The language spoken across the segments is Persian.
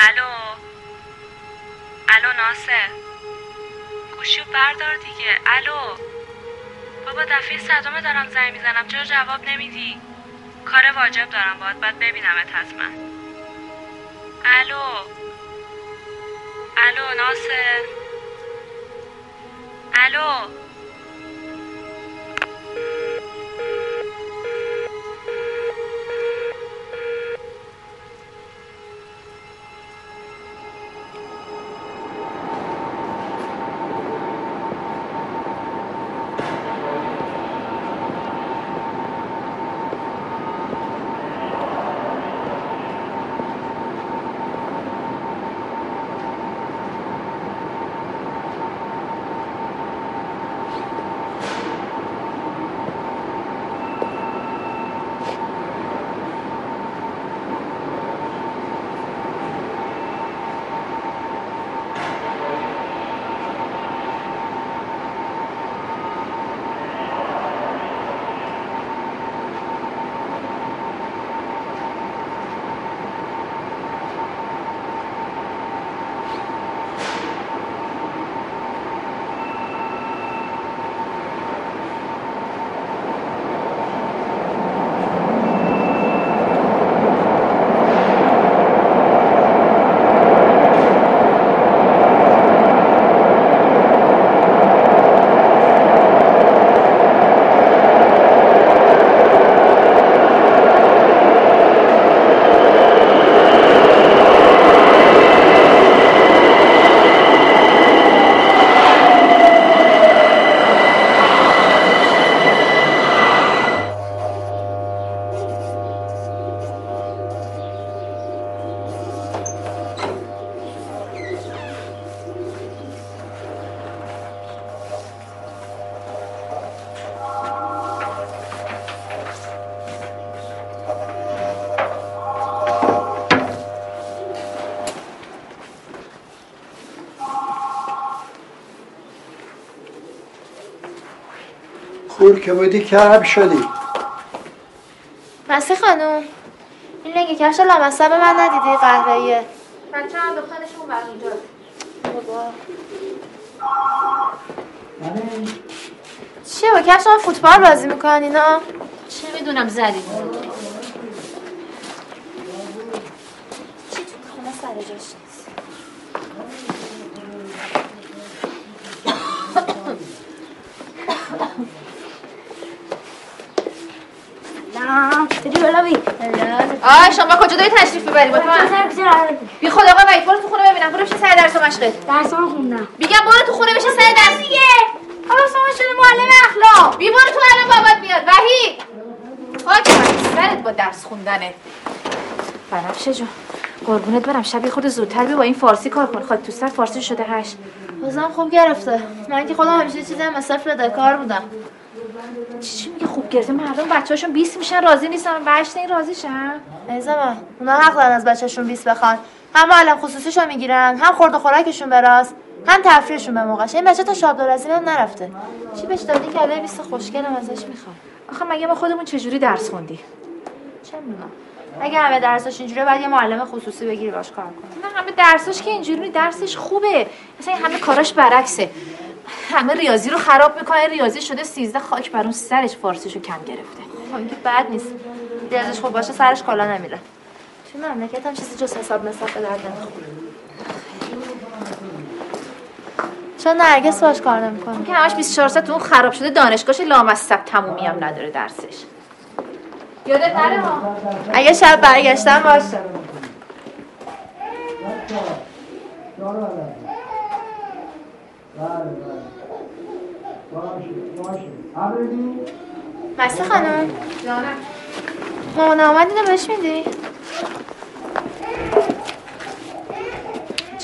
الو ناصر، گوشیو بردار دیگه. الو بابا، دفعه صدامه دارم زنگ میزنم، چرا جواب نمیدی؟ کار واجب دارم باهات، باید ببینمت حتما. الو ناصر، الو. خور که بودی کرب شدی. مسی خانوم، این لنگه کفش لامصب من ندیدی؟ قهوه‌ایه. بچه هم دخترش اون بر اونجا. بابا چیه با کفش هم فوتبال بازی میکنن اینا؟ چه میدونم زدی. چی تو خونه سر جاش نیست. آی شما کجا داری تشریف ببری با تو؟ بی خود آقا وید، برو تو خونه ببینم. برو بشه سر درس و مشقت. درس هم خوندم. میگم برو تو خونه بشه سر درس دیگه. آقا شما شده معلم اخلاق. بی برو تو، الان بابات بیاد. وحید پاک من سرت با درس خوندنه. بنفشه جون قربونت برم، شب یه خورده زودتر بیا با این فارسی کار کن. خاک تو سر فارسی شده هش. بازم خوب گرفته. من که خودم همیشه چیزام مصرف ردکار بودم. چی میگه خوب گرفته؟ مردم بچه‌هاشون 20 میشن راضی نیستن، بهش این راضی شن. عزیزم اونا حق دارن از بچه‌شون 20 بخوان. هم علم خصوصیشو میگیرن، هم خورد و خوراکشون براست، هم تفریحشون به موقعش. این بچه تا شابدارزی هم نرفته. چی بهش دادی که علی 20 خوشگلم ازش میخوام؟ آخه مگه ما خودمون چجوری درس خوندی؟ چه میدونم. اگه همه درساش اینجوریه بعد یه معلم خصوصی بگیری باش کار کنه. نه همه درساش که اینجوری، درسش خوبه. مثلا همه کاراش برعکسه. همه ریاضی رو خراب میکنه، ریاضی شده 13. خاک بر اون سرش فارسیشو کم گرفته. اینکه بد نیست. درسش خوب باشه سرش کالا نمیره. چون مملکت هم چیزی جز حساب مصرف در نمیاد. چون نرگس باش کار نمیکنه. که همش 24 ساعت اون خراب شده دانشگاهش لامصب تمومی هم نداره درسش. یادت نره ها. اگه شب برگشتم باشه. مسی خانم جانم، مامان آمد اینو بهش میدی؟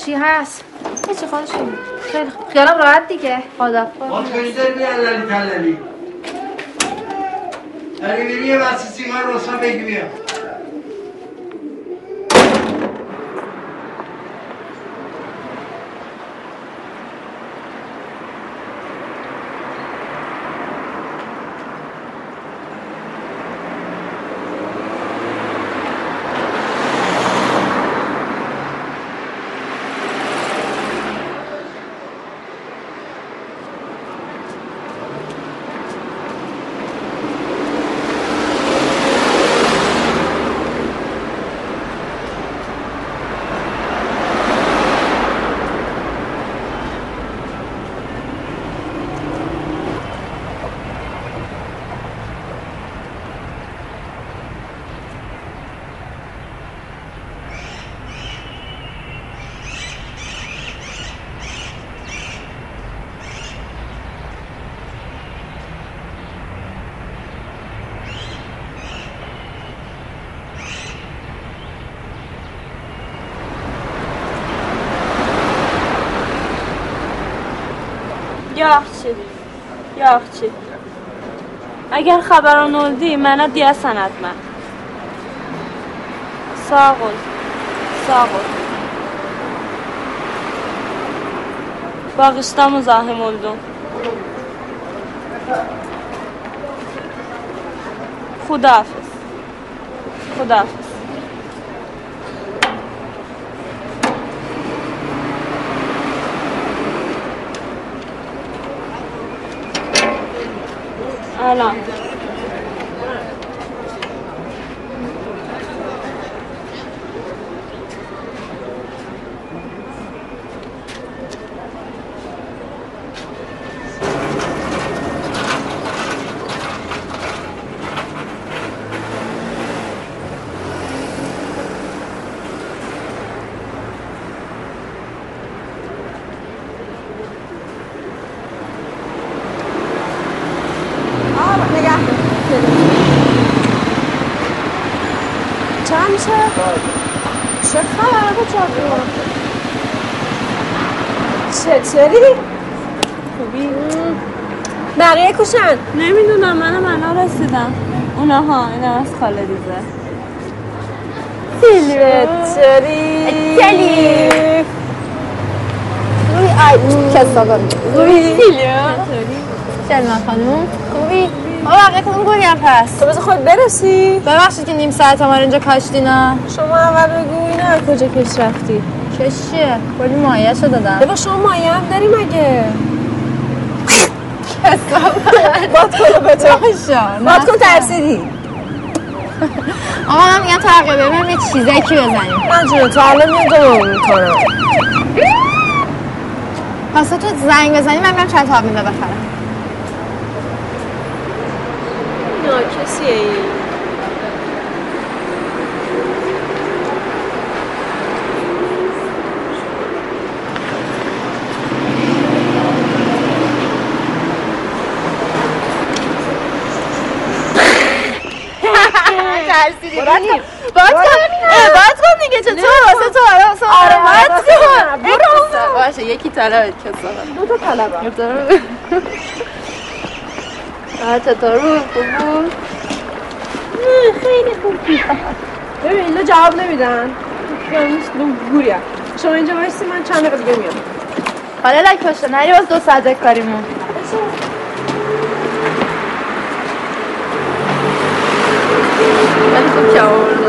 چی هست؟ هیچی خودش میدی. خیلی خیالم راحت دیگه. خدا باید کنیزر بیان للی تللی اگه بیمیه مسی سیمان روسان بگیمیم. yaxşı, yaxşı. Əgər xəbərin oldu, mənə deyəsən ətmə. Sağ ol, sağ ol. Bağışda müzahim oldum. Xudahafiz, xudahafiz. الان چطوری؟ خوبی؟ بقیه کشن؟ نمیدونم، منم رسیدم. اونها اینم از خاله دیزه. چطوری؟ چلی روی آی کساگا روی چطوری؟ شلما خانوم خوبی؟ بقیه کنون گویم پس تو بزر خود برسی؟ ببخشید که نیم ساعت همار اینجا کشتی نه؟ شما اول بگو اینا کجا کش رفتی؟ کشیه؟ بردی مایه شو دادم دبا شما مایه هم داری مگه؟ کسابت باد کنو به تو باد کن ترسیدی آقا من میگم ترقیه ببینم یه چیزه کی بزنیم من جونه تو الان میدونم میکنم پس تو زنگ بزنیم من میرم چند تا آب میده بخرم نا کسیه این باید کن دیگه چطور؟ واسه تو آره باید کن باشه یکی طلبت کسا دو تا طلبم چطور بود؟ بود؟ خیلی خوبی ببین اینا جواب نمیدن شما اینجا باشتی من چند دقیقه دیگه میام حالا لک پشت نری باز 2 ساعت کاریمون من خوب که آورده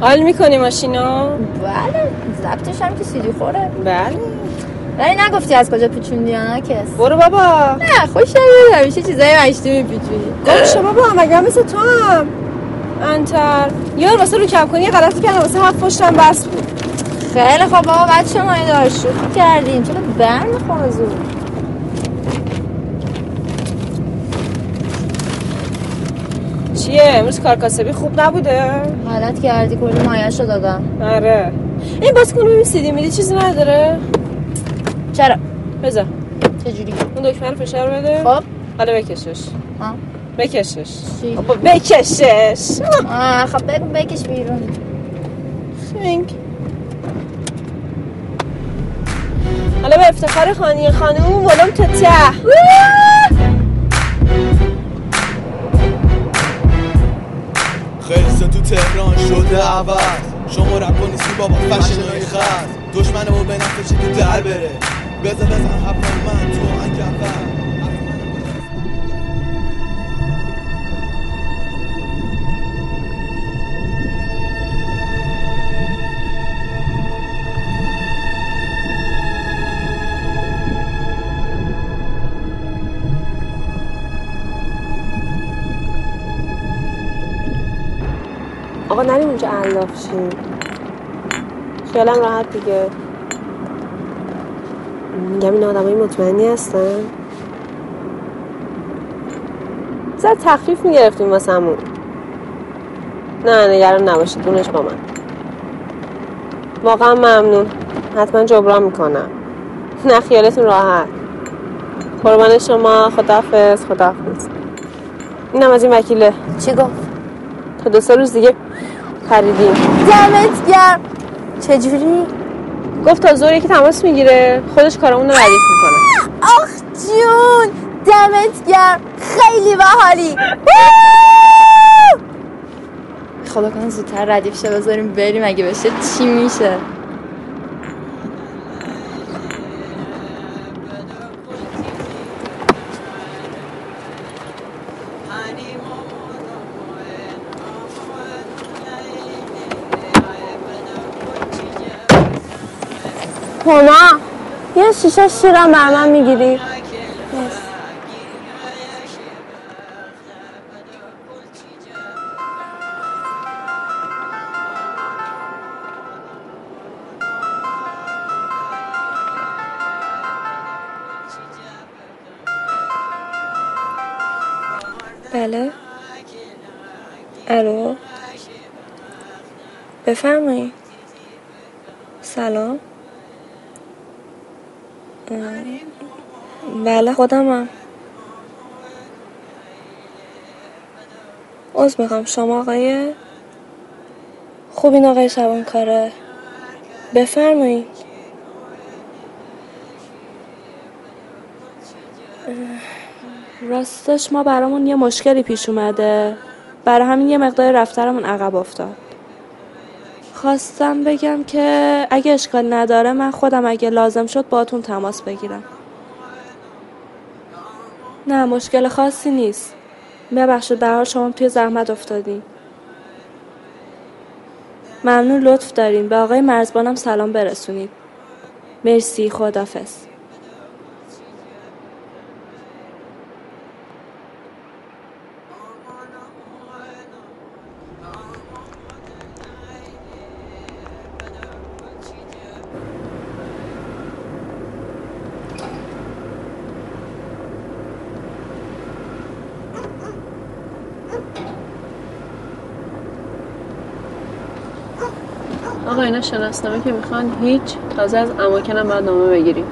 حال میکنی ماشینو؟ بله ضبطش هم که سیدی خوره بله ولی نگفتی از کجا پیچوندی یا نکس برو بابا نه خوش نمیده همیشه چیزایی مشتی میپیچونی گفت شما بابا مگه مثل تو هم انتر یار واسه رو کم کنی یه غلطی کردم واسه 7 پشتم بس بود خیلی خوب بابا بچه ما این دار شوخی کردیم چرا برمی خورد زور چیه؟ امروز کارکاسبی خوب نبوده؟ غلط کردی کلی مایه‌شو دادم آره این باز کنو ببین سیدی میدی چیزی نداره؟ چرا؟ بذار چجوری؟ اون دکمه رو فشار بده خب حالا بکشش ها؟ بکشش چی؟ بکشش خب بگو بکش بیرون خنگ حالا به افتخار خانی خانمون ولوم تا ته خلصه تو تهران شده عوض شما رب کنیستی بابا فشنهای خط دشمنمو به نفت چی تو در بره بزن حبا من تو آنگه اول آقا نریم اونجا علاف شیم خیالم راحت دیگه میگم این آدم های مطمئنی هستن زن بیشتر تخفیف میگرفتیم واسمون. نه نگران نباشید، دونش با من. واقعا ممنون، حتما جبران میکنم. نه خیالتون راحت. قربان شما، خداحافظ. خداحافظ. اینم از این وکیله. چی گفت؟ تا 2 روز دیگه خریدیم. دمت گرم. چجوری؟ گفت تا زور یکی تماس میگیره، خودش کارمون رو ردیف میکنه. آخ جون، دمت گرم، خیلی باحالی. خدا کنه زودتر ردیف شه، بذاریم بریم. اگه بشه چی میشه؟ هما یه شیشه شیرم بر من میگیری؟ بله. الو، بفرمایید. سلام. بله خودمم. عذر میخوام، شما آقای خوبین، آقای شبانکاره؟ بفرمایید. راستش ما برامون یه مشکلی پیش اومده، برای همین یه مقدار رفتارمون عقب افتاد. خواستم بگم که اگه اشکال نداره من خودم اگه لازم شد باهاتون تماس بگیرم. نه مشکل خاصی نیست، ببخشید، به هر حال شما توی زحمت افتادین. ممنون، لطف دارین. به آقای مرزبانم سلام برسونید. مرسی، خداحافظ. آقا اینا شناسنامه که میخوان هیچ، تازه از اماکنم باید نامه بگیریم.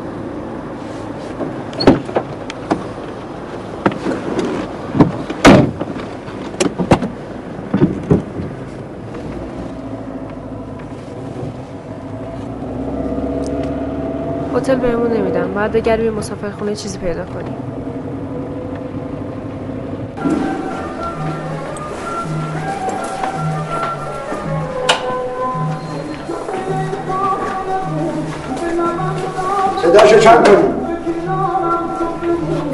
هتل بهمون نمیدن، باید بگردیم مسافرخونه چیزی پیدا کنیم. داشو چند کنیم؟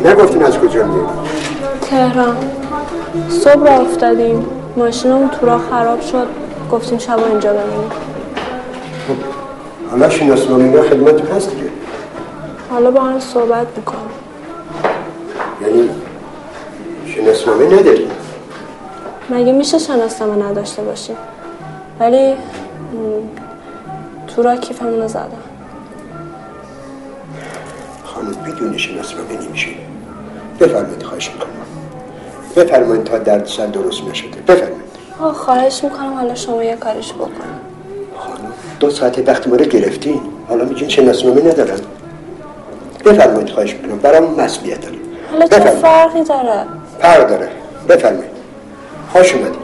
نگفتین از کجا میدیم؟ تهران. صبح را افتادیم، ماشینمون تو راه خراب شد، گفتیم شبا اینجا بمونیم. حالا شناسنامه خدمتتون هست دیگه؟ حالا با هم صحبت میکنم. یعنی شناسنامه نداریم؟ مگه میشه شناسنامه نداشته باشیم؟ ولی تو راه کیفمونو زدم. بدون شناسنامه نمیشه. بفرمایید، خواهش میکنم. بفرمایید تا دردسر درست نشده. بفرمایید. آه خواهش میکنم، حالا شما یه کارش بکنید. خانم 2 ساعت وقت ما رو گرفتین، حالا میگین شناسنامه ندارن. بفرمایید، خواهش میکنم، برام مسئولیت دارید. حالا چه فرقی داره؟ فرق داره. بفرمایید. خوش اومدید.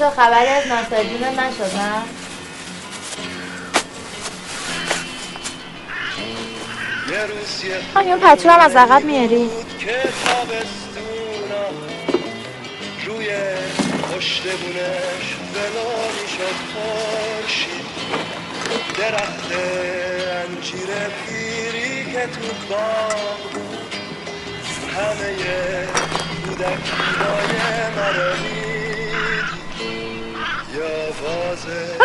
شو خبری از ناصرجون نشدم؟ خانیون پتو هم از عقب میاری؟ درخت انجیر پیری که تو باغ بود همه کودکی‌های مرا دید یا بازه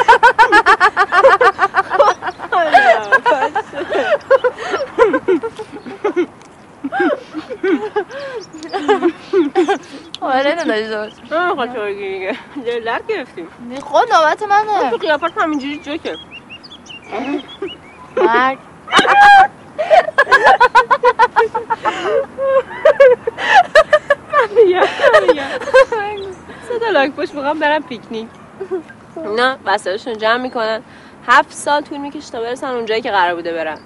آره نداشت خاطر گیریگه دلر گرفتیم خود نوبت منه تو قیافت همینجوری جوکه مرگ من میگم صدا لاک پشت بخوام برم پیکنیک نه وسایلشون جمع میکنن 7 سال طول میکشه تا برسن اونجایی که قرار بوده برن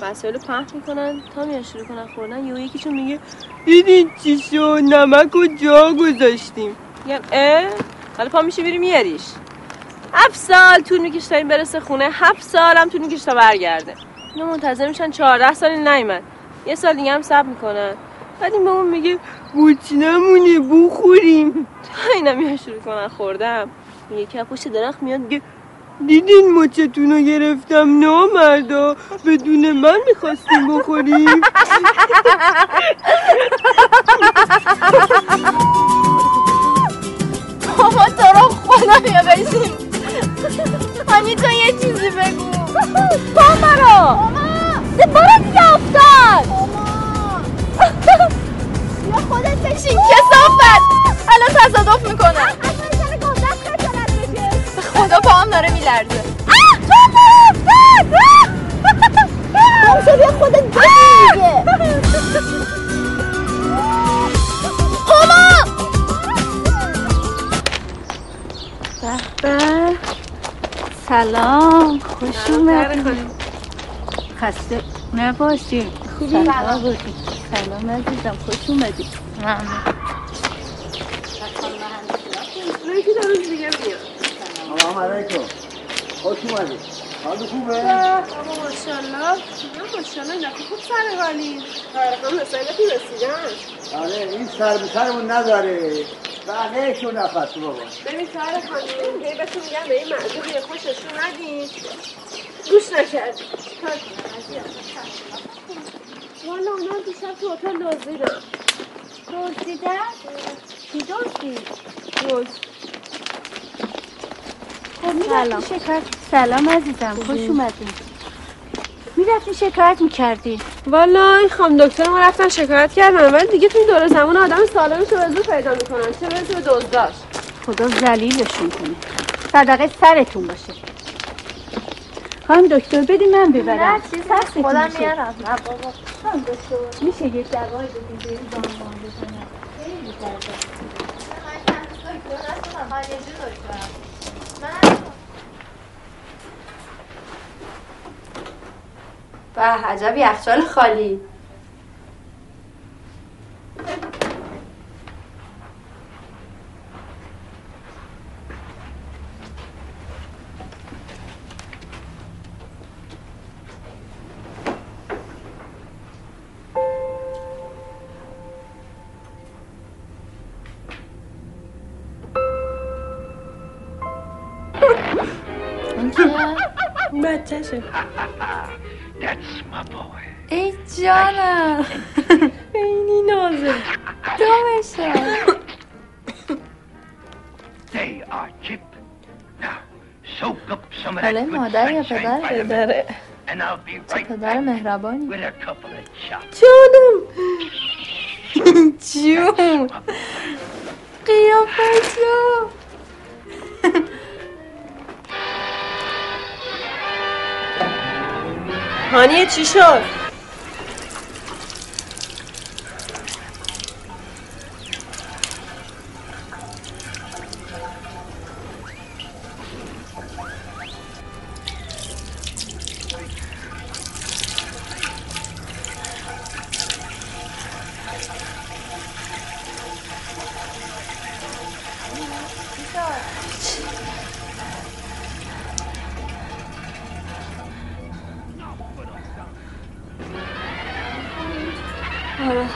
وسایلو پهن میکنن تا میان شروع کنن خوردن یا یکیشون میگه دیدین چی شو نمک و جا گذاشتیم میگم اه حالا پا میشه بریم میاریش 7 سال طول میکشه تا این برسه خونه 7 سال هم طول میکشه تا برگرده اینا منتظر میشن 14 سال نیومد یه سال دیگه هم صبر میکنن بعد این بهمون میگه گوچنمونه بخوریم تا اینا میان شروع کنن خوردم میگه که پشت درخت میاد میگه دیدین مچتون رو گرفتم نامردا بدون من میخواستیم بخوریم بابا تو رو خدا یا بشیم هانی تو یه چیزی بگو بابا رو ده بارا دیگه افتاد یا خودت بشین کسافت الان تصادف میکنه خدا پاهم داره میلرزه پاهم شد یه خودت بگیه آمان بحبه سلام خوش اومدی خسته نباشی خوبی سلام عزیزم خوش اومدی ممنون رویتی دارون دیگه بیاد سلام علیکم خوش اومدید حالتون خوبه؟ بابا ماشاءالله ماشاءالله اینا خوب سر حالین هم مسائلتی رسیدن آره این سر به سرمون نداره بقیهشون نفس بابا ببین سهر خانم دیگه بهتون میگم به این معذوری خوششون ندید گوش نکرد والا اونم دیشب تو هتل دزدیدن دزدیدن؟ چی دزدید؟ دزد سلام سلام عزیزم خوش اومدین میرفتین شکایت میکردین والله خانم دکتر ما رفتن شکایت کردن ولی دیگه تو این دوره زمان آدم سالمش رو زود پیدا میکنن چه برسه به دزداش خدا ذلیلشون کنه صدقه سرتون باشه خانم دکتر بدین من ببرم نه چیز هست خودم میارم نه بابا خانم دکتر میشه یک دوای بدین زمان بزنم خیلی درد من خانم دکتر به عجب یخچال خالی بچه‌شه ای جانم اینی نازه دومشم حاله مادر یا پدر پدره چه پدر مهربانی جانم جون قیافه جو هانیه چی شد؟ آره.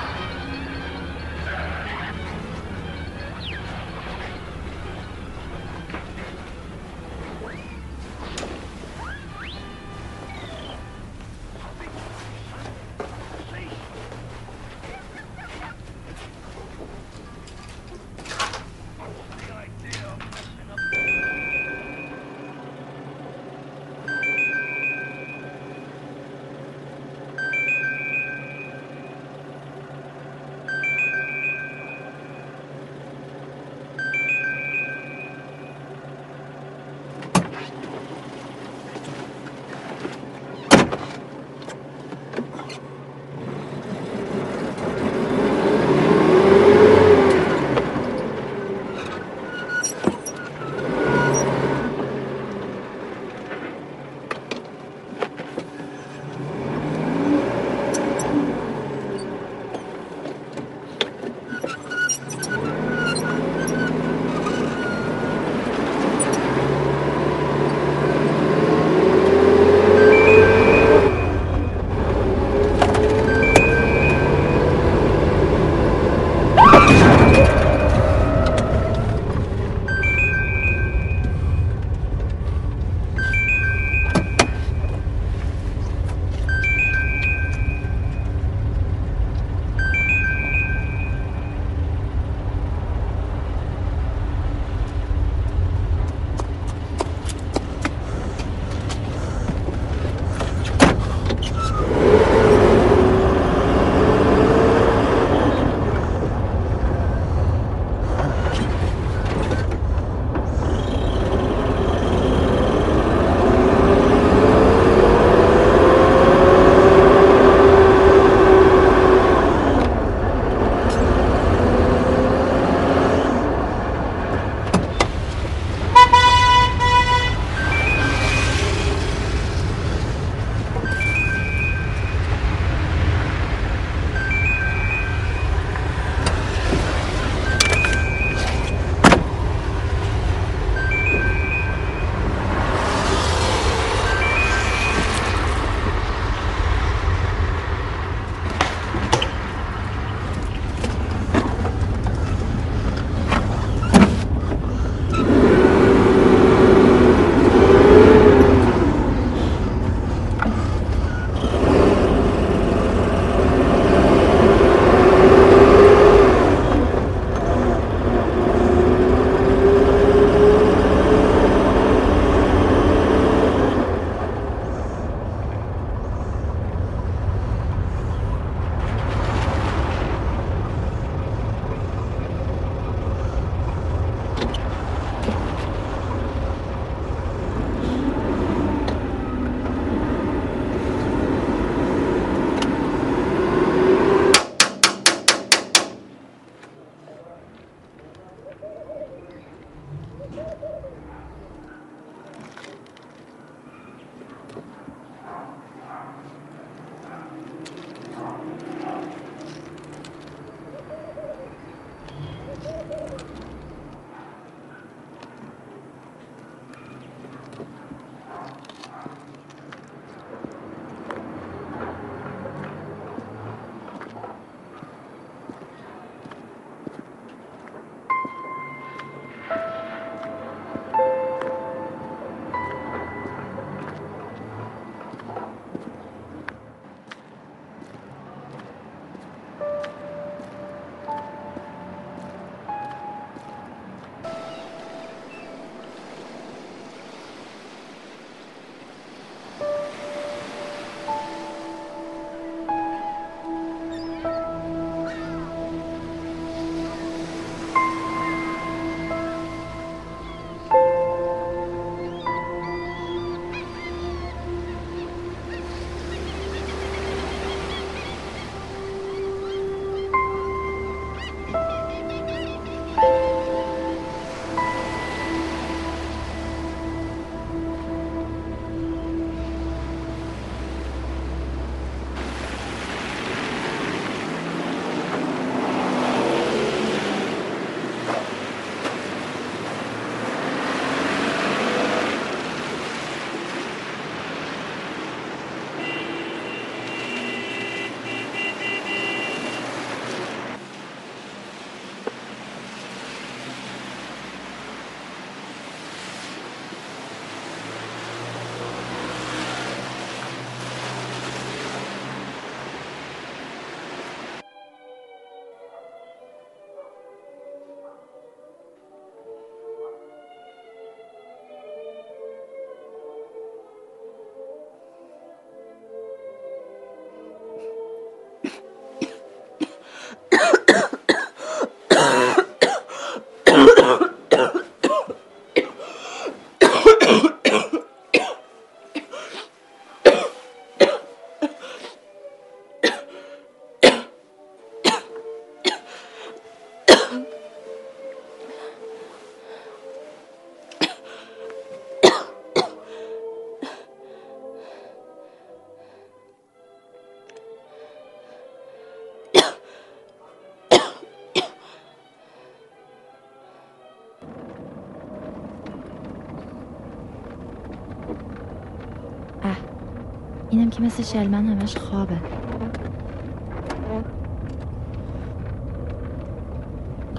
من که مثل شلمن همش خوابه.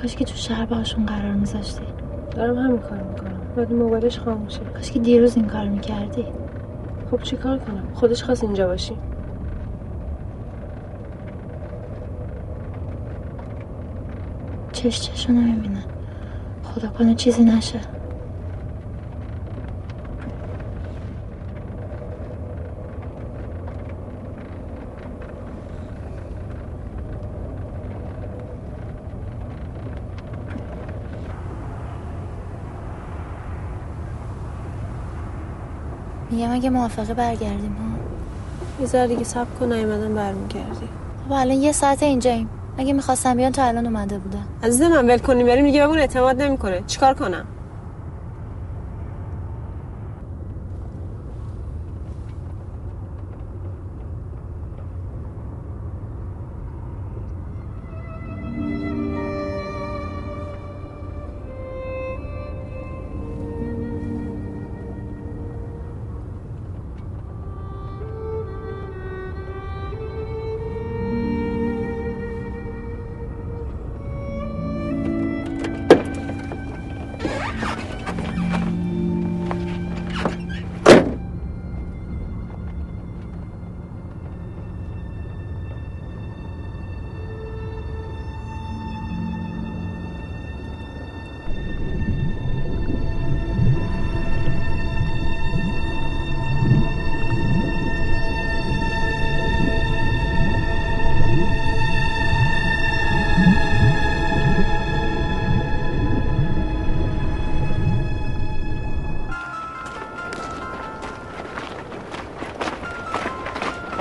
کاش که تو شهر باشون قرار میذاشتی. دارم همین کار میکنم. بعد موبایلش خاموشه. کاش که دیروز این کار میکردی. خب چی کار کنم؟ خودش خواست اینجا باشی. چششونو میبینن. خدا کنه چیزی نشه. میگم اگه موافقه برگردیم ها. یه ذره دیگه صبر کن، نیومدن برمیگردی. خب الان یه ساعت اینجاییم. اگه میخواستم بیان تا الان اومده بودن. عزیز من ول کنیم بریم دیگه، بهمون اعتماد نمیکنه. چیکار کنم؟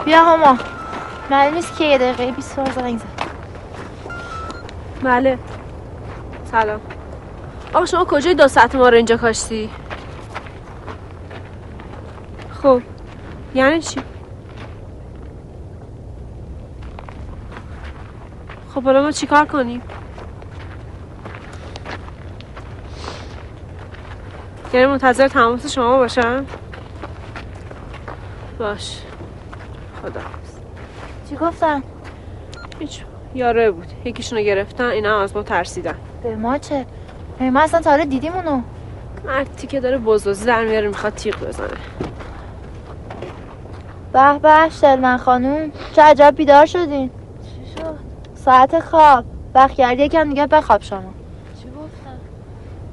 بیا هما، معلوم نیست که یه دقیقه 20 زنگ زد. بله سلام. آقا شما کجای 2 ساعت ما رو اینجا کاشتی؟ خب یعنی چی؟ خب حالا ما چیکار کنیم؟ یعنی منتظر تماس شما باشم؟ باش خدا. چی گفتن؟ هیچ، یاره بود. یکیشونو گرفتن، اینا هم از ما ترسیدن. به ما چه؟ به ما اصلا تا حالا دیدیم اونو؟ مردی که داره بزوزی در میاره، میخواد تیغ بزنه. به به شلمن خانوم، چه عجب بیدار شدین. چی شد؟ ساعت خواب. وقت کردی یکم دیگه بخواب شما. چی گفتن؟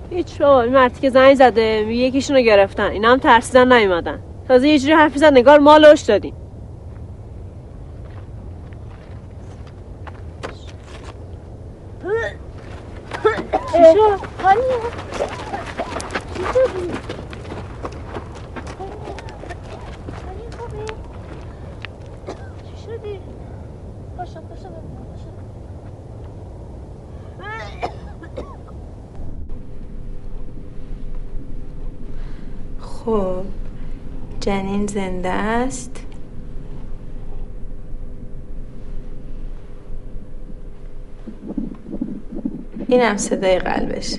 هیچ بابا، این مردی که زنگ زده، یکیشونو گرفتن، اینا هم ترسیدن نیومدن. تازه یه جوری حرف زد نگار ما لوش دادیم. خب جنین زنده است. اینم صدای قلبش.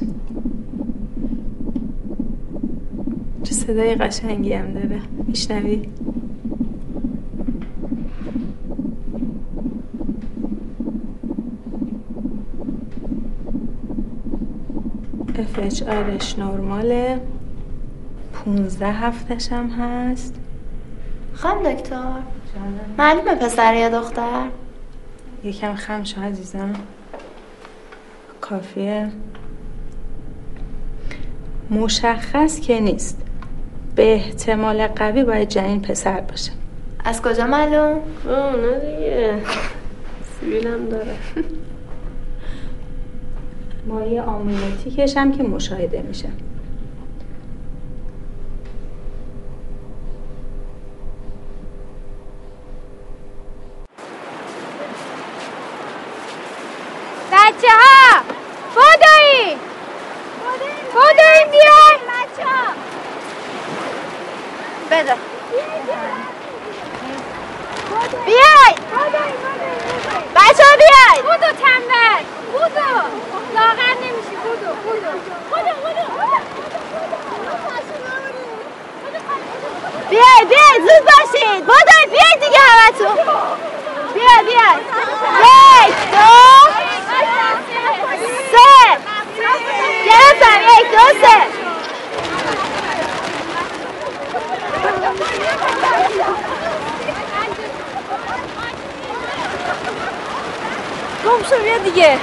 چه صدای قشنگی هم داره. میشنوی؟ FHRش نرماله. 15 هفتش هم هست. خانم دکتر، معلومه پسر یا دختر؟ یکم خم شو عزیزم. کافیه. مشخص که نیست. به احتمال قوی باید جنین پسر باشه. از کجا معلوم؟ نه دیگه سیبیلم داره. مایه آمنوتیکش هم که مشاهده میشه. بیاید زود باشید. بودو بیاید گم شو بیا دیگه.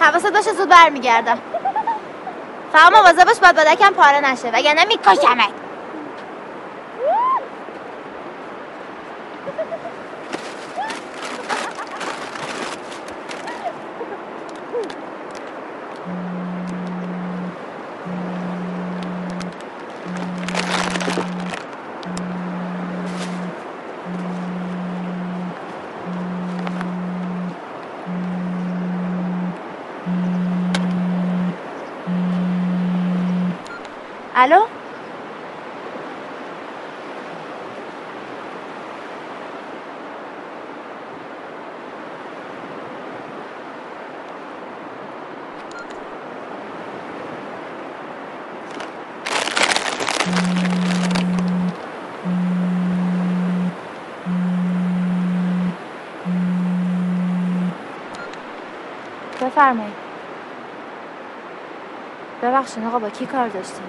حواست باشه زود برمیگردم. فقط مواظب باش بادکم پاره نشه وگرنه میکشمت. الو بفرمایید. ببخشید آقا با کی کار داشتیم؟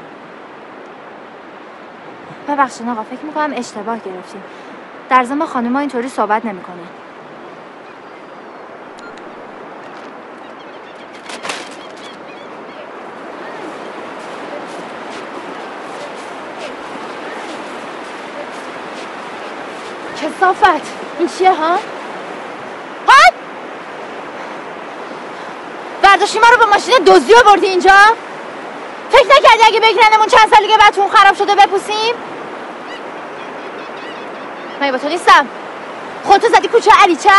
ببخشید آقا فکر میکنم اشتباه گرفتیم. در ضمن خانوما اینطوری صحبت نمیکنن. کثافت این چیه ها؟ هات! برداشتی ما رو با ماشین دزدی آوردی اینجا؟ فکر نکردی اگه بگیرنمون چند سال دیگه بتون خراب شده بپوسیم؟ من با تو نیستم. خودتو زدی کوچه علی چپ؟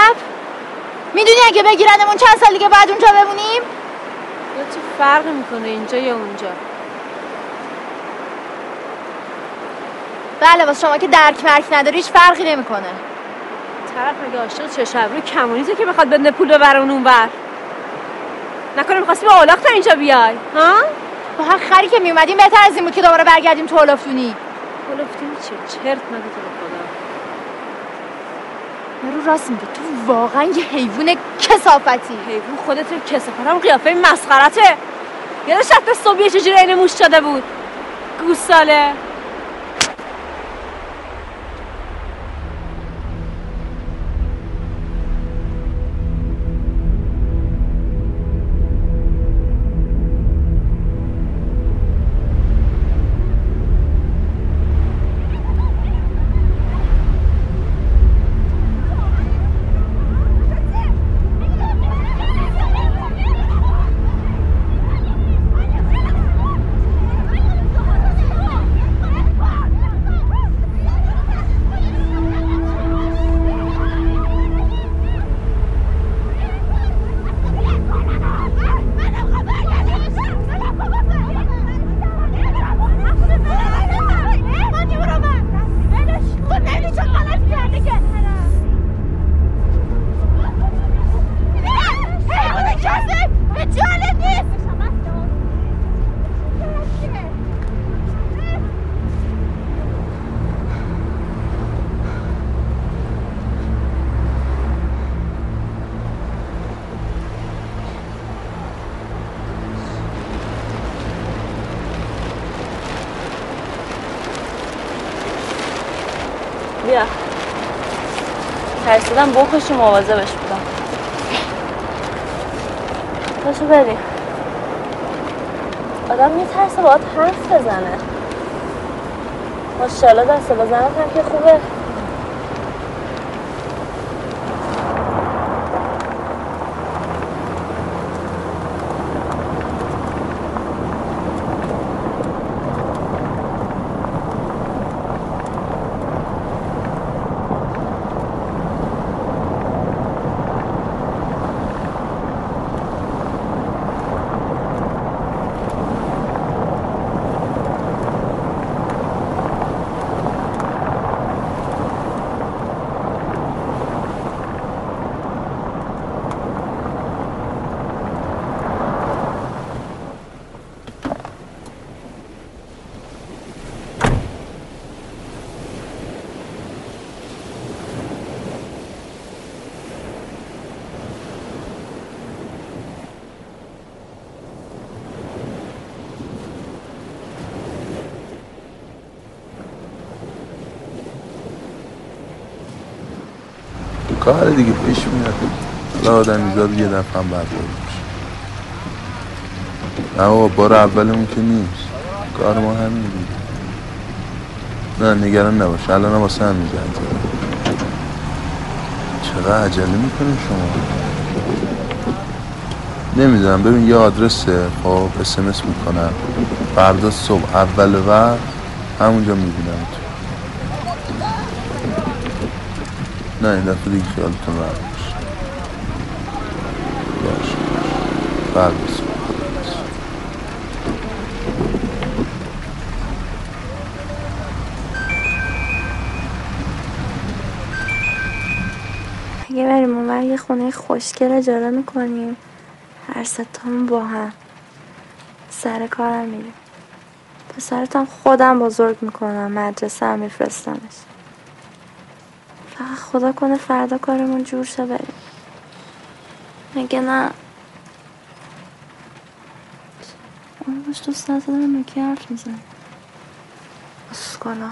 میدونی اگه بگیرنمون چند سال دیگه بعد اونجا بمونیم؟ یا چه فرق میکنه اینجا یا اونجا؟ بله واسه شما که درک مرک نداری هیچ فرقی نمیکنه. طرف اگه عاشق چه شبرو کمونیته که بخواد بدن پول ببرون اونور. نکنه می‌خواستی به اولاق تا اینجا بیای، ها؟ با هر خری که میومدیم بهتر از این بود که دوباره برگردیم تو اولافتونی. اولافتونی چه چرت مگه تو خدا. یارو راست میگه تو واقعا یه حیوان کثافتی. حیوان خودت رو کثافتم قیافه مسخرته. یادش تا صبح چه جوری عین موش شده بود. گوساله. ترسیدم بکشی مواظبش بودم. پاشو بریم. آدم میترسه باهات حرف بزنه. ماشاءالله دست بزنه هم که خوبه. کار دیگه پیش میاد. حالا آدمیزاد یه دفعه هم بردار میشه. اما بار اولمون که نیست، کار ما همین دیگه. نه نگران نباشه، الان هم واسه هم میزند. چقدر عجله میکنیم شما؟ نمیدونم. ببین یه آدرسه، خب اسمس میکنم، فردا صبح اول وقت همونجا میبینم تو. نه این دفعه دیگه خیالتون رو باشه. باشه فردا صبح. اگه بریم اونور یه خونه خوشگل اجاره میکنیم، هر ستامون با هم سر کارم میریم. پسرتم خودم بزرگ میکنم، مدرسه هم میفرستمش. فقط خدا کنه فردا کارمون جور شه بریم. مگه نه اون باش دوست ندارم مگه حرف میزن اسکالا.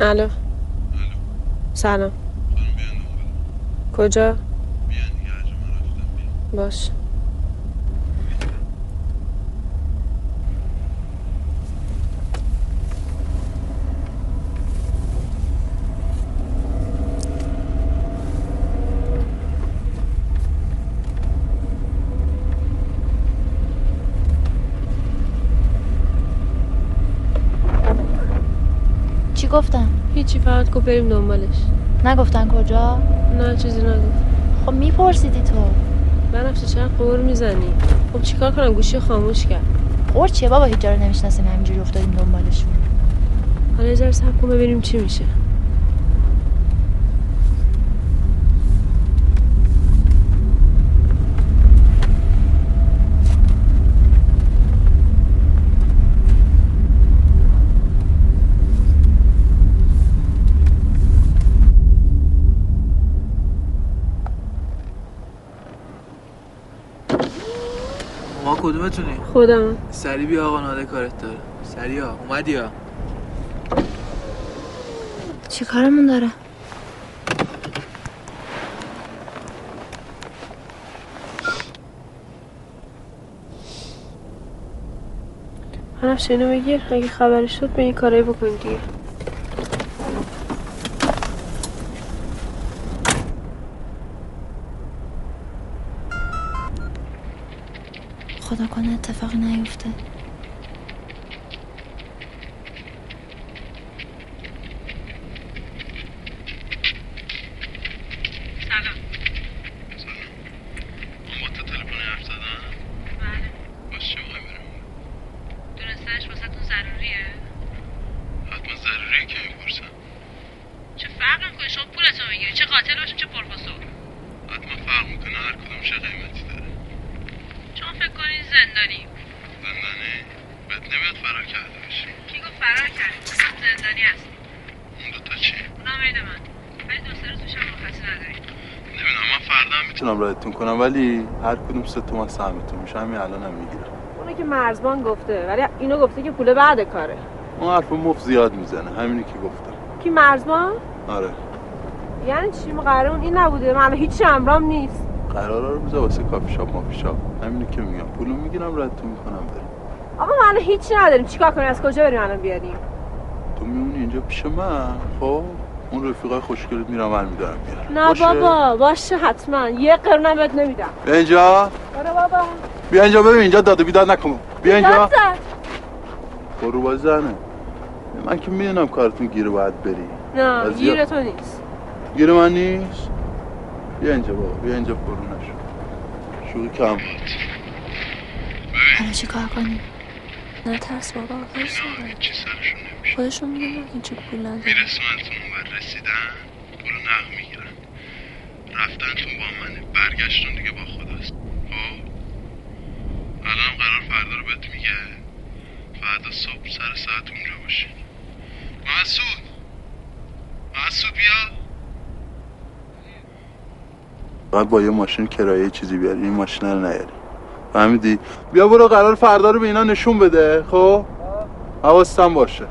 الو سلام. کجا؟ بیان دیگه هرجا من رفتم بیان. باش. گفتم هیچی، فقط گفت بریم دنبالش. نگفتن کجا؟ نه چیزی نگفت. خب میپرسیدی تو. بنفشه چقدر قور میزنی. خب چیکار کنم؟ گوشی خاموش کرد. قور چیه بابا؟ هیچ جا رو نمیشناسیم، همینجوری افتادیم دنبالشون. حالا یه ذره صبر کن ببینیم چی میشه. کدومتونی؟ خودم. سریع بیا آقا، ناله کارت داره. سریع ها اومدی ها. چی کارمون داره؟ بنفشه اینو بگیر، اگه خبری شد به این کارایی بکنی دیگه. خدا کنه اتفاقی نیفته. سلام. با مدت تلفنی حرف زدن؟ بله. باشه بخوای برم. دونستنش واسه تون ضروریه؟ حتما ضروریه که میپرسن. چه فرق میکنه؟ شما پولتون میگیری، چه قاتل باشیم چه پرپاسور. حتما فرق میکنه، هر کدومش قیمتی داره. چون فکر کنی زندانی؟ زندانی؟ بهت نمیاد فرار کرده باشی. کی گفت فرار کرده؟ زندانی هست. اون دوتا چی؟ اونا میده من. ولی دو سه روزش هم مخصی نداری. نمیدونم، من فردا هم میتونم رایتون کنم، ولی هر کدوم 3 تومن سهمتون میشه. همین الان هم میگیرم. اونو که مرزبان گفته، ولی اینو گفته که پول بعد کاره. اون حرف مفت زیاد میزنه. همینو که گفتم. کی مرزبان؟ آره. یعنی چی؟ مقرر اون این نبوده. من هیچ امرام نیست. قرارا رو بذار واسه کافی شاپ مافی شاپ. همینه که میگم، پولو میگیرم ردتون میکنم بریم. آقا ما الان هیچی نداریم، چیکار کنیم؟ از کجا بریم الان بیاریم؟ تو میمونی اینجا پیش من، خب اون رفیقای خوشگلت میرم ور میدارم بیارم. نه باشه؟ بابا باشه حتما، یه قرونم بهت نمیدم. بیا اینجا. آره بابا بیا اینجا. ببین اینجا داد و بیداد نکن. بیا اینجا. برو بزنه. من که میدونم کارتون گیر باید بری. نه گیر تو نیست. گیر من نیست؟ بیا اینجا بابا، بیا اینجا برونش شوقی کم. حالا چی کار کنیم؟ نه ترس بابا، خیلی شده خودشون میگه نگه اینجا پول نداره. میرسمنتون و رسیدن پول نقد میگیرن، رفتنتون با منه، برگشتون دیگه با خداست. الان هم قرار فردا رو بهت میگه، فردا صبح سر ساعت اونجا باشی. مسعود، مسعود بیا. باید با یه ماشین کرایه چیزی بیاری، این ماشین رو نیاری، فهمیدی؟ بیا برو قرار فردا رو به اینا نشون بده، خب؟ حواستم باشه.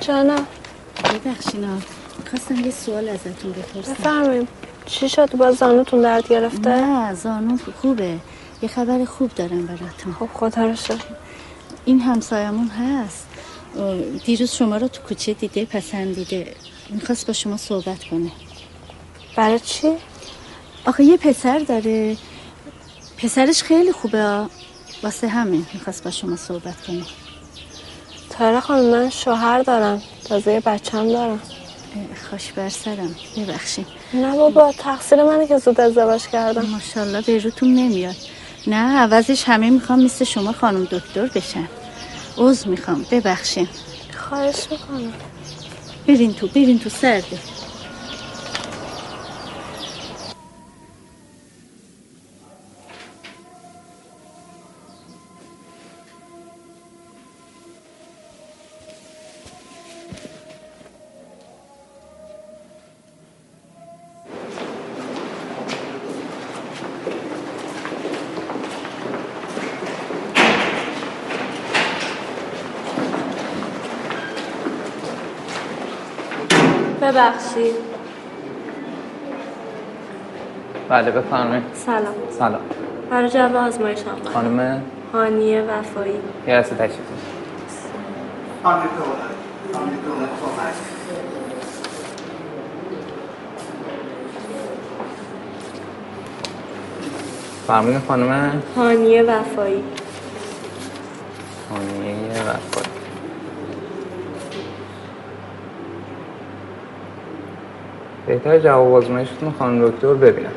جانا ببخشینا، خواستم یه سوال ازتون بپرسم. بفرمایید. چی شد؟ باز زانوتون درد گرفته؟ نه زانو خوبه، یه خبر خوب دارم براتون. خب خدا رو شکر. این همسایمون هست، دیروز شما رو تو کوچه دیده، پسندیده، میخواست با شما صحبت کنه. برای چی؟ آخه یه پسر داره، پسرش خیلی خوبه، واسه همین میخواست با شما صحبت کنه. تاره خانم من شوهر دارم، تازه یه بچه‌م دارم. خوش بر سرم، ببخشید. نه بابا تقصیر منه که زود ازدواج کردم. ماشاءالله به روتون نمیاد. نه عوضش همه میخوام مثل شما خانم دکتر بشن. عذر میخوام، ببخشید. خواهش میکنم. برین تو سرده. ببخشید. بله بفرمایید. سلام. برای جواب آزمایش هم خانم هانیه وفایی. یه رسید تشریف داشت. فرمودین خانم هانیه وفایی. بهتر جواب آزمایشتون خانم دکتر ببینم.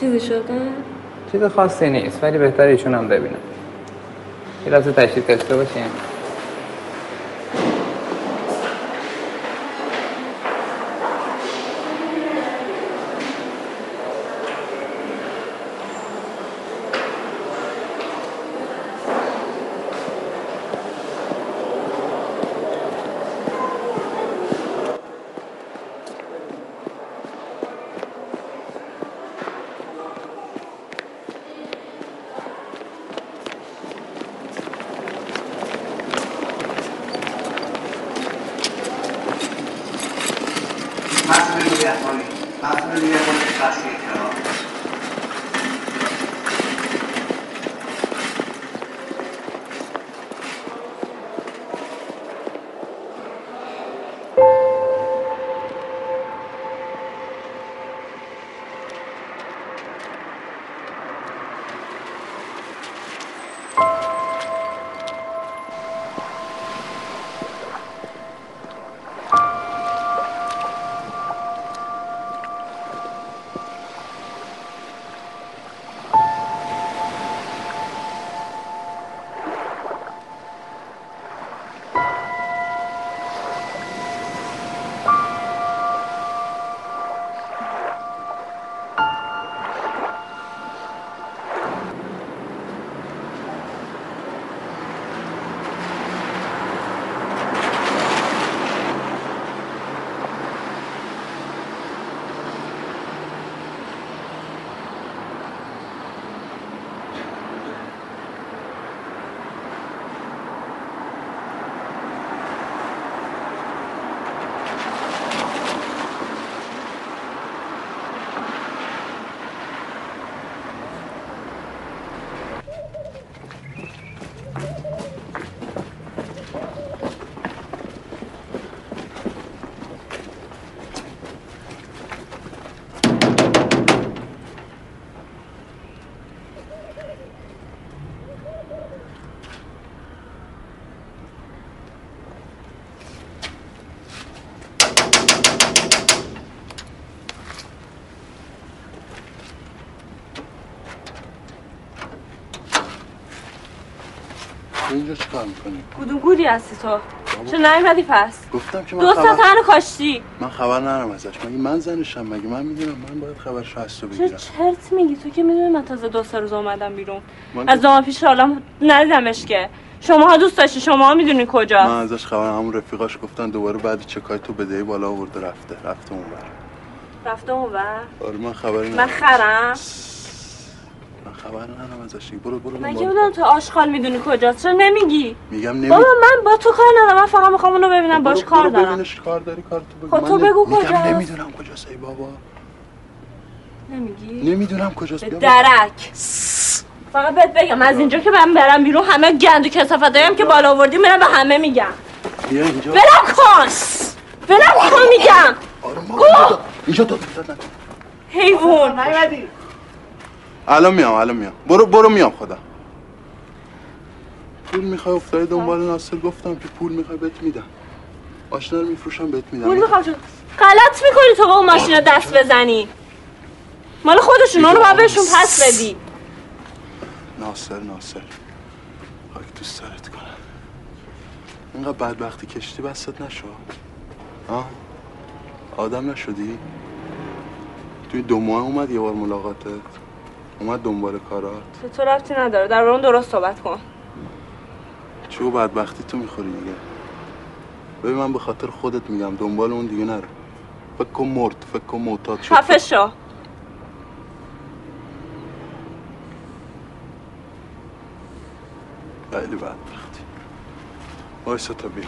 چیزی شده؟ چیز خاصی نیست ولی بهتر ایشون هم ببینم. یه لحظه تشریف داشته باشین. مسئولیت کنید تصویر کنید. اینجا چی کار میکنی؟ کدوم گوری هستی تو؟ چرا نمی‌ردی پس؟ گفتم که من دو ساعت هنو کاشتی؟ من خبر نرم ازش، مگه من زنشم؟ مگه من میدونم؟ من باید خبرش رو از تو بگیرم. چرا چرت میگی؟ تو که میدونی من تازه 2 روز اومدم بیرون از دام پیش حالم ندیدمش که شماها دوست داشتی، شماها میدونی کجاست. من ازش خبر، همون رفیقاش گفتن دوباره بعد چکای تو بدهی بالا آورده رفته اونور. رفته اونور؟ آره من خبری ندارم. من خرم؟ خبر ندارم ازش. برو مگه بدونم تو آشغال میدونی کجاست؟ چرا نمیگی؟ میگم نمیگم. بابا من با تو کار ندارم، من فقط میخوام اونو ببینم، باش کار دارم. برو ببینش، کار داری کار تو بگو. خب تو بگو کجاست. میگم نمیدونم کجاست. ای بابا نمیگی؟ نمیدونم کجاست. درک فقط بهت بگم از اینجا که من برم بیرون همه گند و کثافتایی هم که بالا آوردی میرم به همه میگم. بیا اینجا. ولم کن. ولم کن میگم. آره اینجا تو حیوان. نیومدی. الان میام برو میام. خدا پول میخوای افتادی دنبال ناصر؟ گفتم که پول میخوای بهت میدم. آشنا رو میفروشم بهت میدم. پول میخوام. غلط میکنی تو با اون ماشینا دست بزنی. مال خودشون، اونو باید بهشون پس بدی. ناصر خاک تو سرت کنم. اینقدر بدبختی کشتی بسات نشو. ها آدم نشدی؟ توی 2 ماه اومد یه بار ملاقاتت، اومد دنبال کارات. به تو ربطی نداره، در اون درست صحبت کن. چو بدبختی تو میخوری دیگه. ببین من به خاطر خودت میگم دنبال اون دیگه نرو. فکر مرد، فکر معتاد شد. خفه شو. خیلی بدبختی. وایسا تا بیام.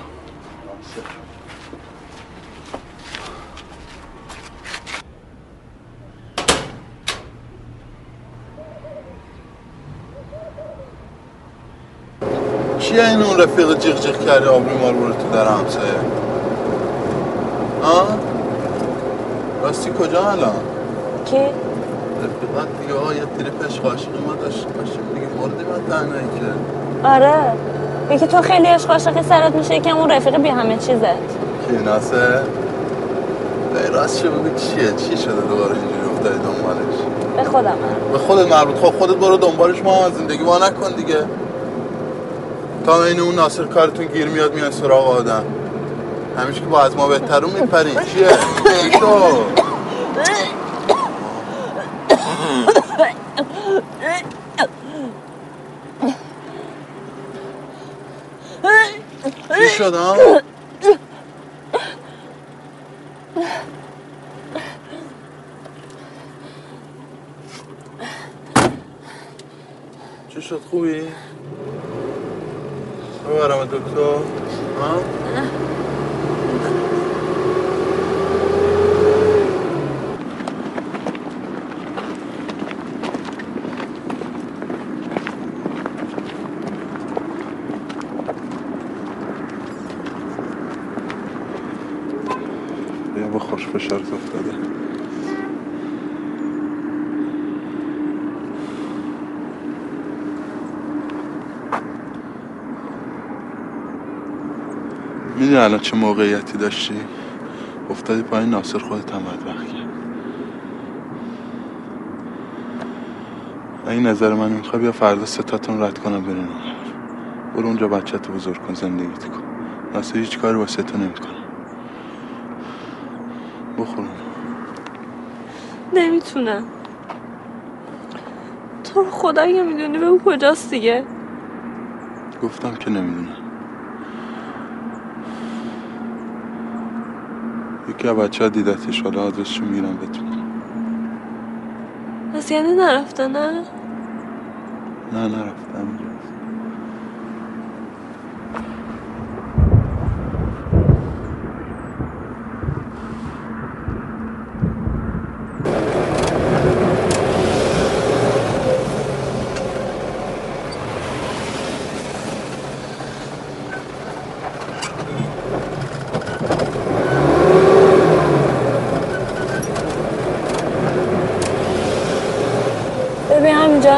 چیه این اون رفیق جیغ جیغ کرده آبری مار برو تو در همسایه؟ ها؟ راستی کجا الان؟ کی؟ رفیقت دیگه. یه تریپش عاشق ما داشت باشه دیگه، مردی من تنهایی که. آره یکی تو خیلی عشق عاشق سرت میشه که اون رفیق بی همه چیزت کی ناصر؟ راست شو بگو چی شده دوباره اینجوری افتادی دنبالش؟ به خودم هم. به خودت مربوط. خب خودت برو دنبالش، ما هم زندگی ما نکن دیگه. تا این اون ناصر کارتون گیر میاد، میان سراغ آدم. همیشه که با از ما بهترون میپرین. چیه؟ ایشو چی شد ها؟ چی شد؟ خوبی؟ ببرم دکتر؟ ها؟ به خورش فشارت افتاده. میدونی الان چه موقعیتی داشتی؟ افتادی پایین، ناصر خودت هم بدبخت کرد. این نظر من میخواه بیا فردا ستاتون رد کنم برین اونجا. برو اونجا بچه‌تو بزرگ کن، زندگیت کن. ناصر هیچ کاری با ستا نمیکنه. بخورم. نمیتونم. تو خدا اگه میدونی به او کجاست دیگه. گفتم که نمیدونم. یکی از بچه‌ها دیدتش، حالا آدرسشو میگیرم بهتون. از یعنی نرفته؟ نه نه نرفتم.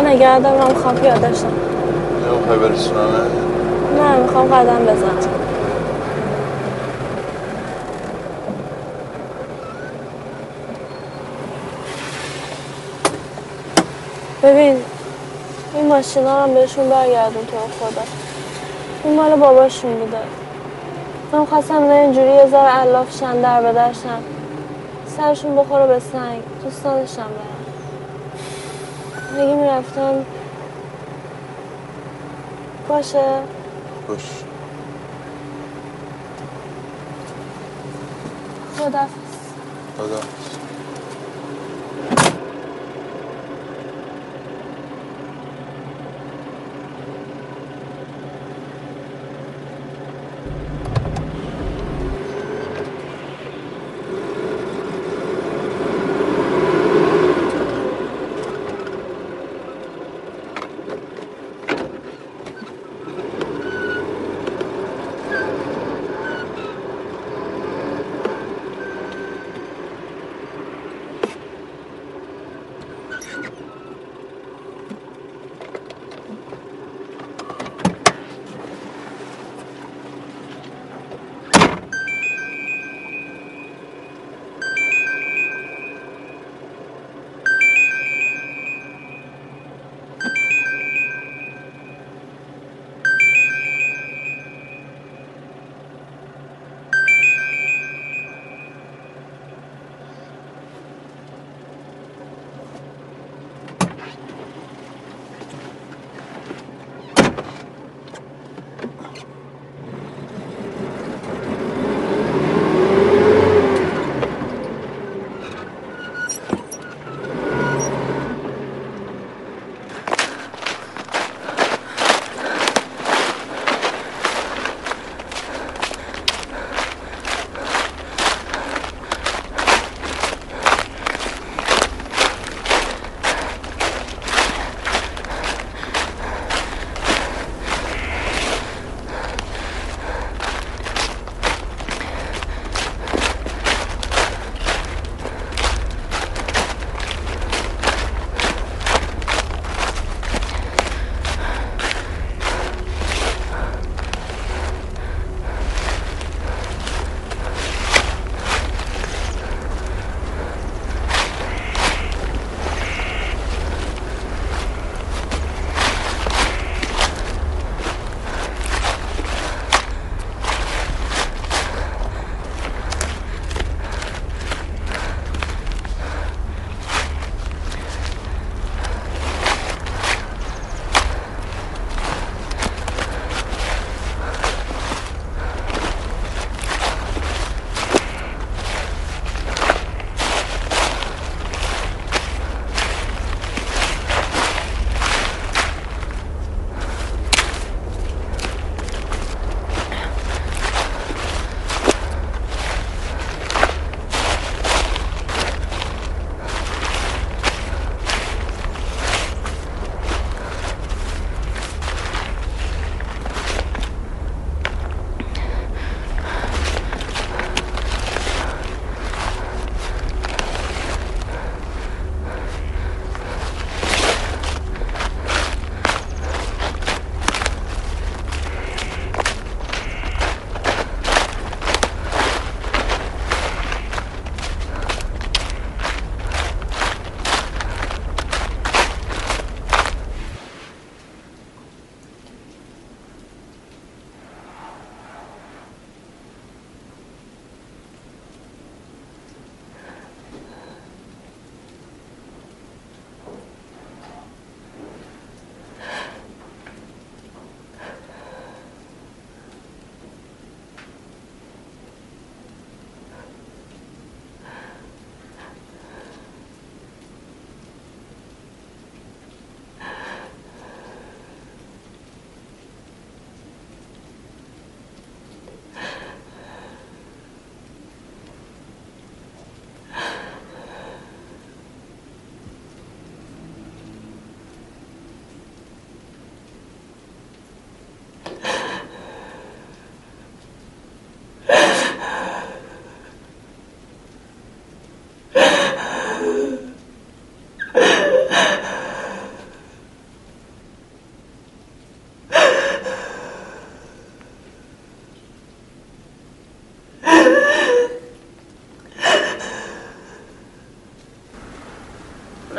نگردم من میخوام پیاداشم. نمیخوای برسونم؟ نه میخوام قدم بزنم. ببین این ماشینا رو بهشون برگردون تو خدا. این مال باباشون بوده. من خواستم نه اینجوری یه ذره علاف شن در بدرشن، سرشون بخوره به سنگ، دوستانشم برن. نگه میرفتم باشه باش. خداحافظ. خداحافظ.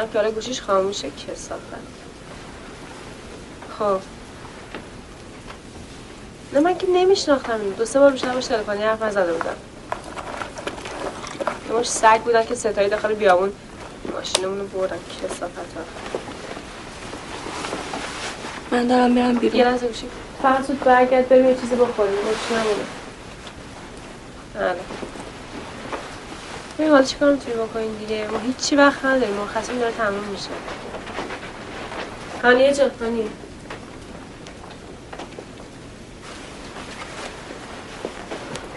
فقط که حالا گوشیش خاموشه. کسافت. خب نه من که نمیشناختم. این دو سه بار بیشتر باش تلفنی حرف نزده بودم. یه ماش سگ بودن که ستایی داخل بیابون ماشینمون رو بردن. کسافت. من دارم میرم بیرون. یه لحظه گوشی فقط سود برگرد بریم یه چیزی بخوریم. گوشی نمونه. آره. ببین حالا چیکار میتونیم بکنیم دیگه؟ ما هیچی وقت نداریم. مرخصی داره تموم میشه. هانیه جان، هانیه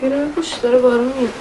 پیرم گوش داره بارون میاد.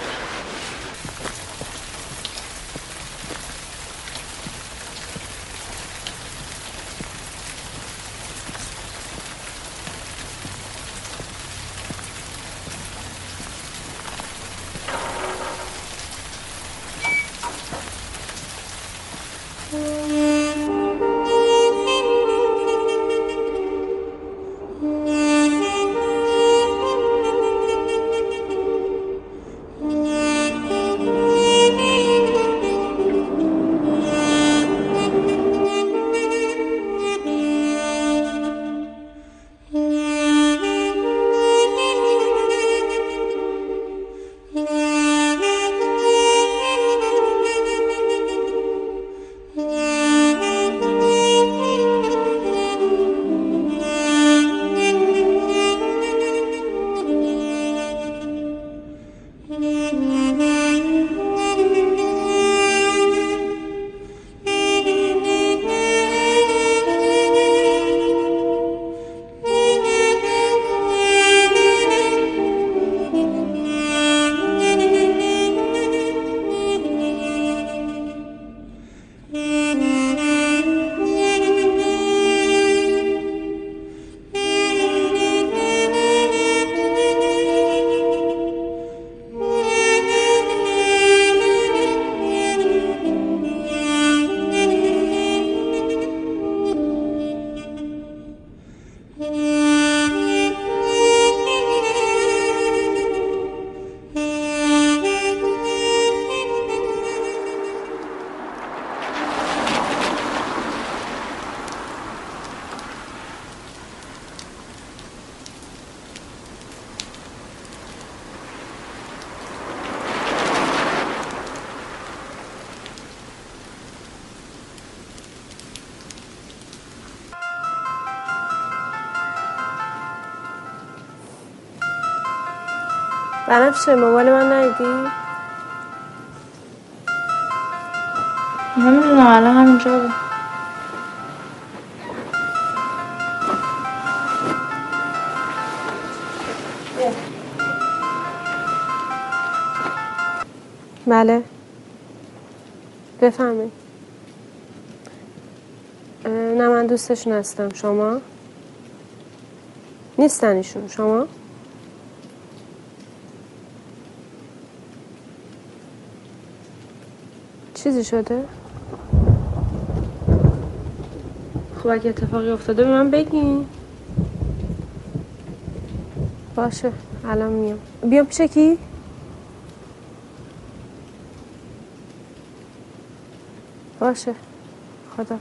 بنفشه موبایل من ندیدی؟ نمیدونم الان همینجا بود. بله بفهمید. نه من دوستشون هستم. شما؟ نیستن ایشون. شما؟ چیزی شده؟ خب اگه اتفاقی افتاده به من بگین. باشه الان میام. بیام پیش کی؟ باشه خدا.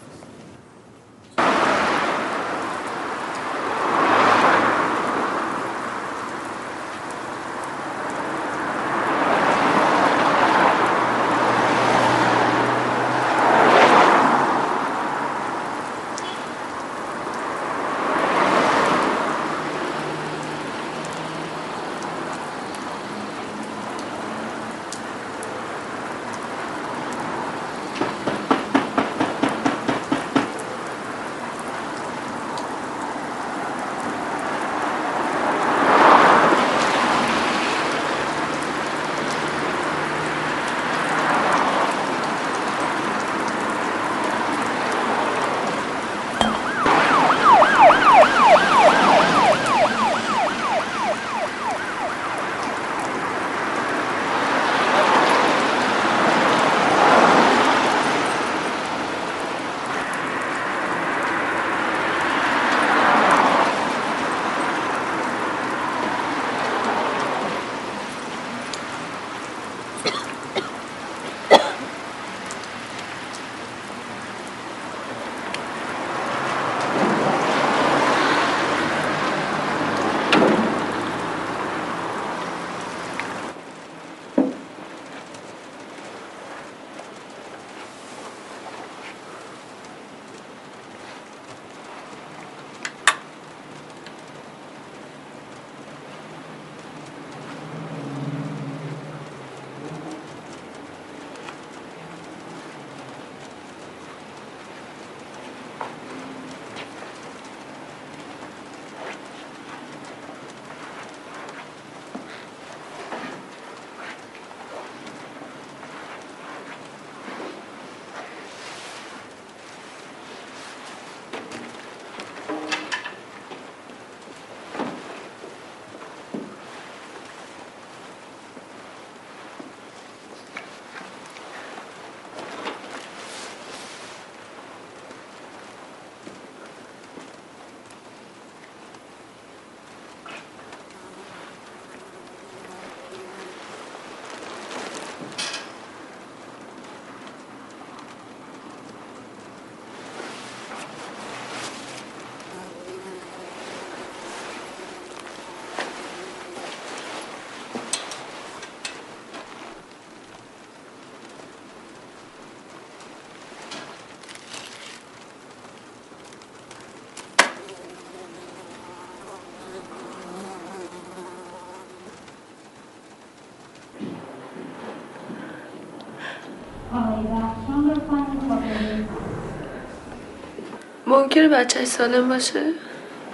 ممکنه بچه‌اش سالم باشه؟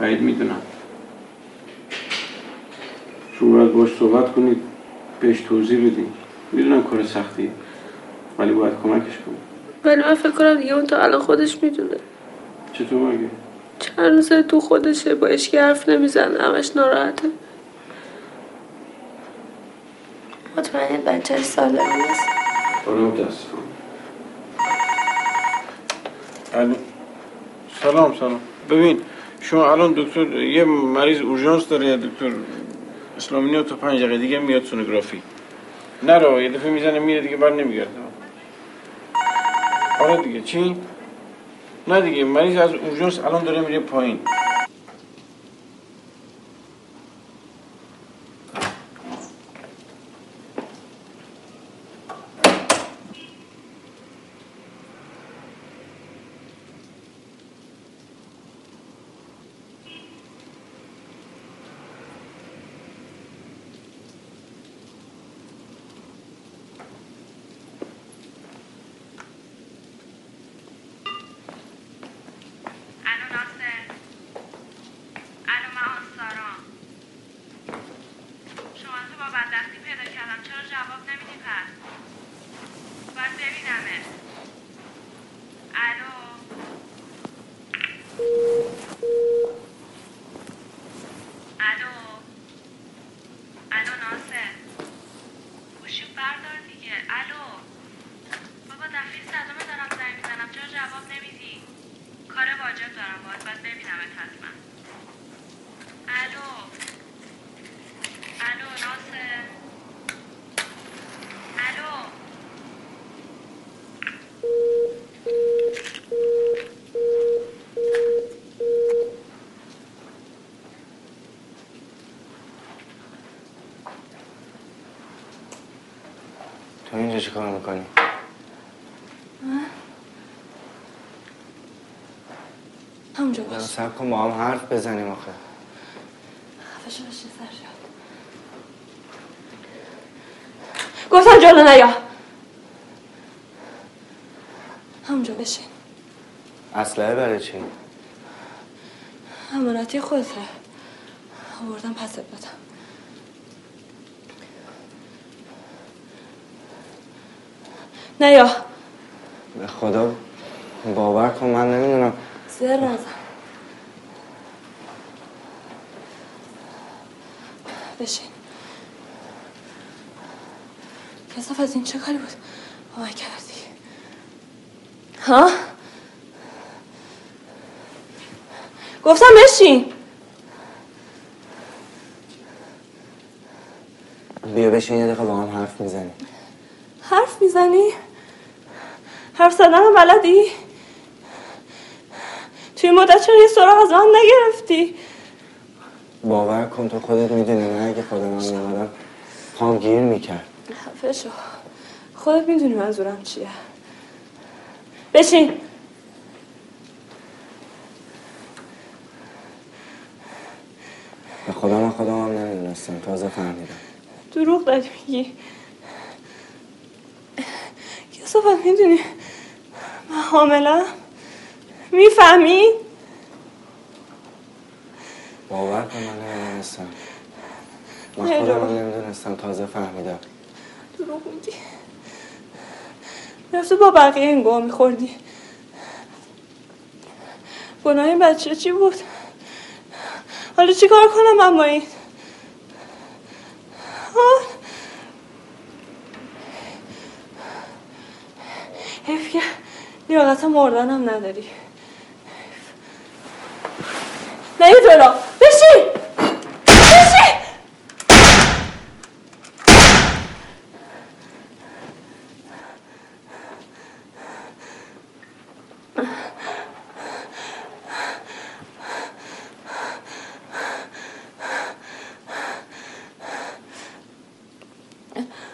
بعید میدونم. شما باید باش صحبت کنید، بهش توضیح بدید. میدونم کار سختیه ولی باید کمکش کنم. ولی من فکر کنم دیگه اون تا الان خودش میدونه. چطور مگه؟ چند روزه تو خودشه، با اشکی حرف نمیزنه، همش ناراحته. مطمئنه بچه‌اش سالم است؟ آره متاسفم. الو سلام سلام. ببین شما الان دکتر یه مریض اورژانس داره دکتر اسلامینیو تو 5 دقیقه دیگه میاد سونوگرافی. نرو یه دفعه میزنه میره دیگه بر نمیگرده. آره دیگه چی؟ نه دیگه مریض از اورژانس الان داره میره پایین. چی کار میکنی؟ همونجا باش. سب کن با هم حرف بزنیم آخه. خفشو بشین سرجا. گفتم جلو نیا. همونجا بشین. اسلحه برای چی؟ امانتی خودته. آوردم پست بدم. نیا. به خدا باور کن من نمیدونم. زر نزن. بشین. کساف از این چه کاری بود؟ با من کردی. ها؟ گفتم بشین. بیا بشین یه دقیقه با هم حرف میزنیم. حرف میزنی؟ حرف زدن هم بلدی؟ توی مدت چون یه سراغ از من نگرفتی؟ باور کن تو خودت میدونی من اگه خود من میمدم پام گیر میکرد. خفه شو، خودت میدونی منظورم چیه. بشین. به خدا من خودم هم نمیدونستم، تازه فهمیدم. دروغ داری میگی. کسافت میدونی من حاملم؟ میفهمی؟ باور کن من نمیدونستم، من خودم نمیدونستم، تازه فهمیدم. دروغ میگی. رفته با بقیه این گوه میخوردی. گناه این بچه چی بود؟ حالا چی کار کنم من با این؟ حیف که لیاقت مردن هم نداری. نه یه جلو. بشین. بشین.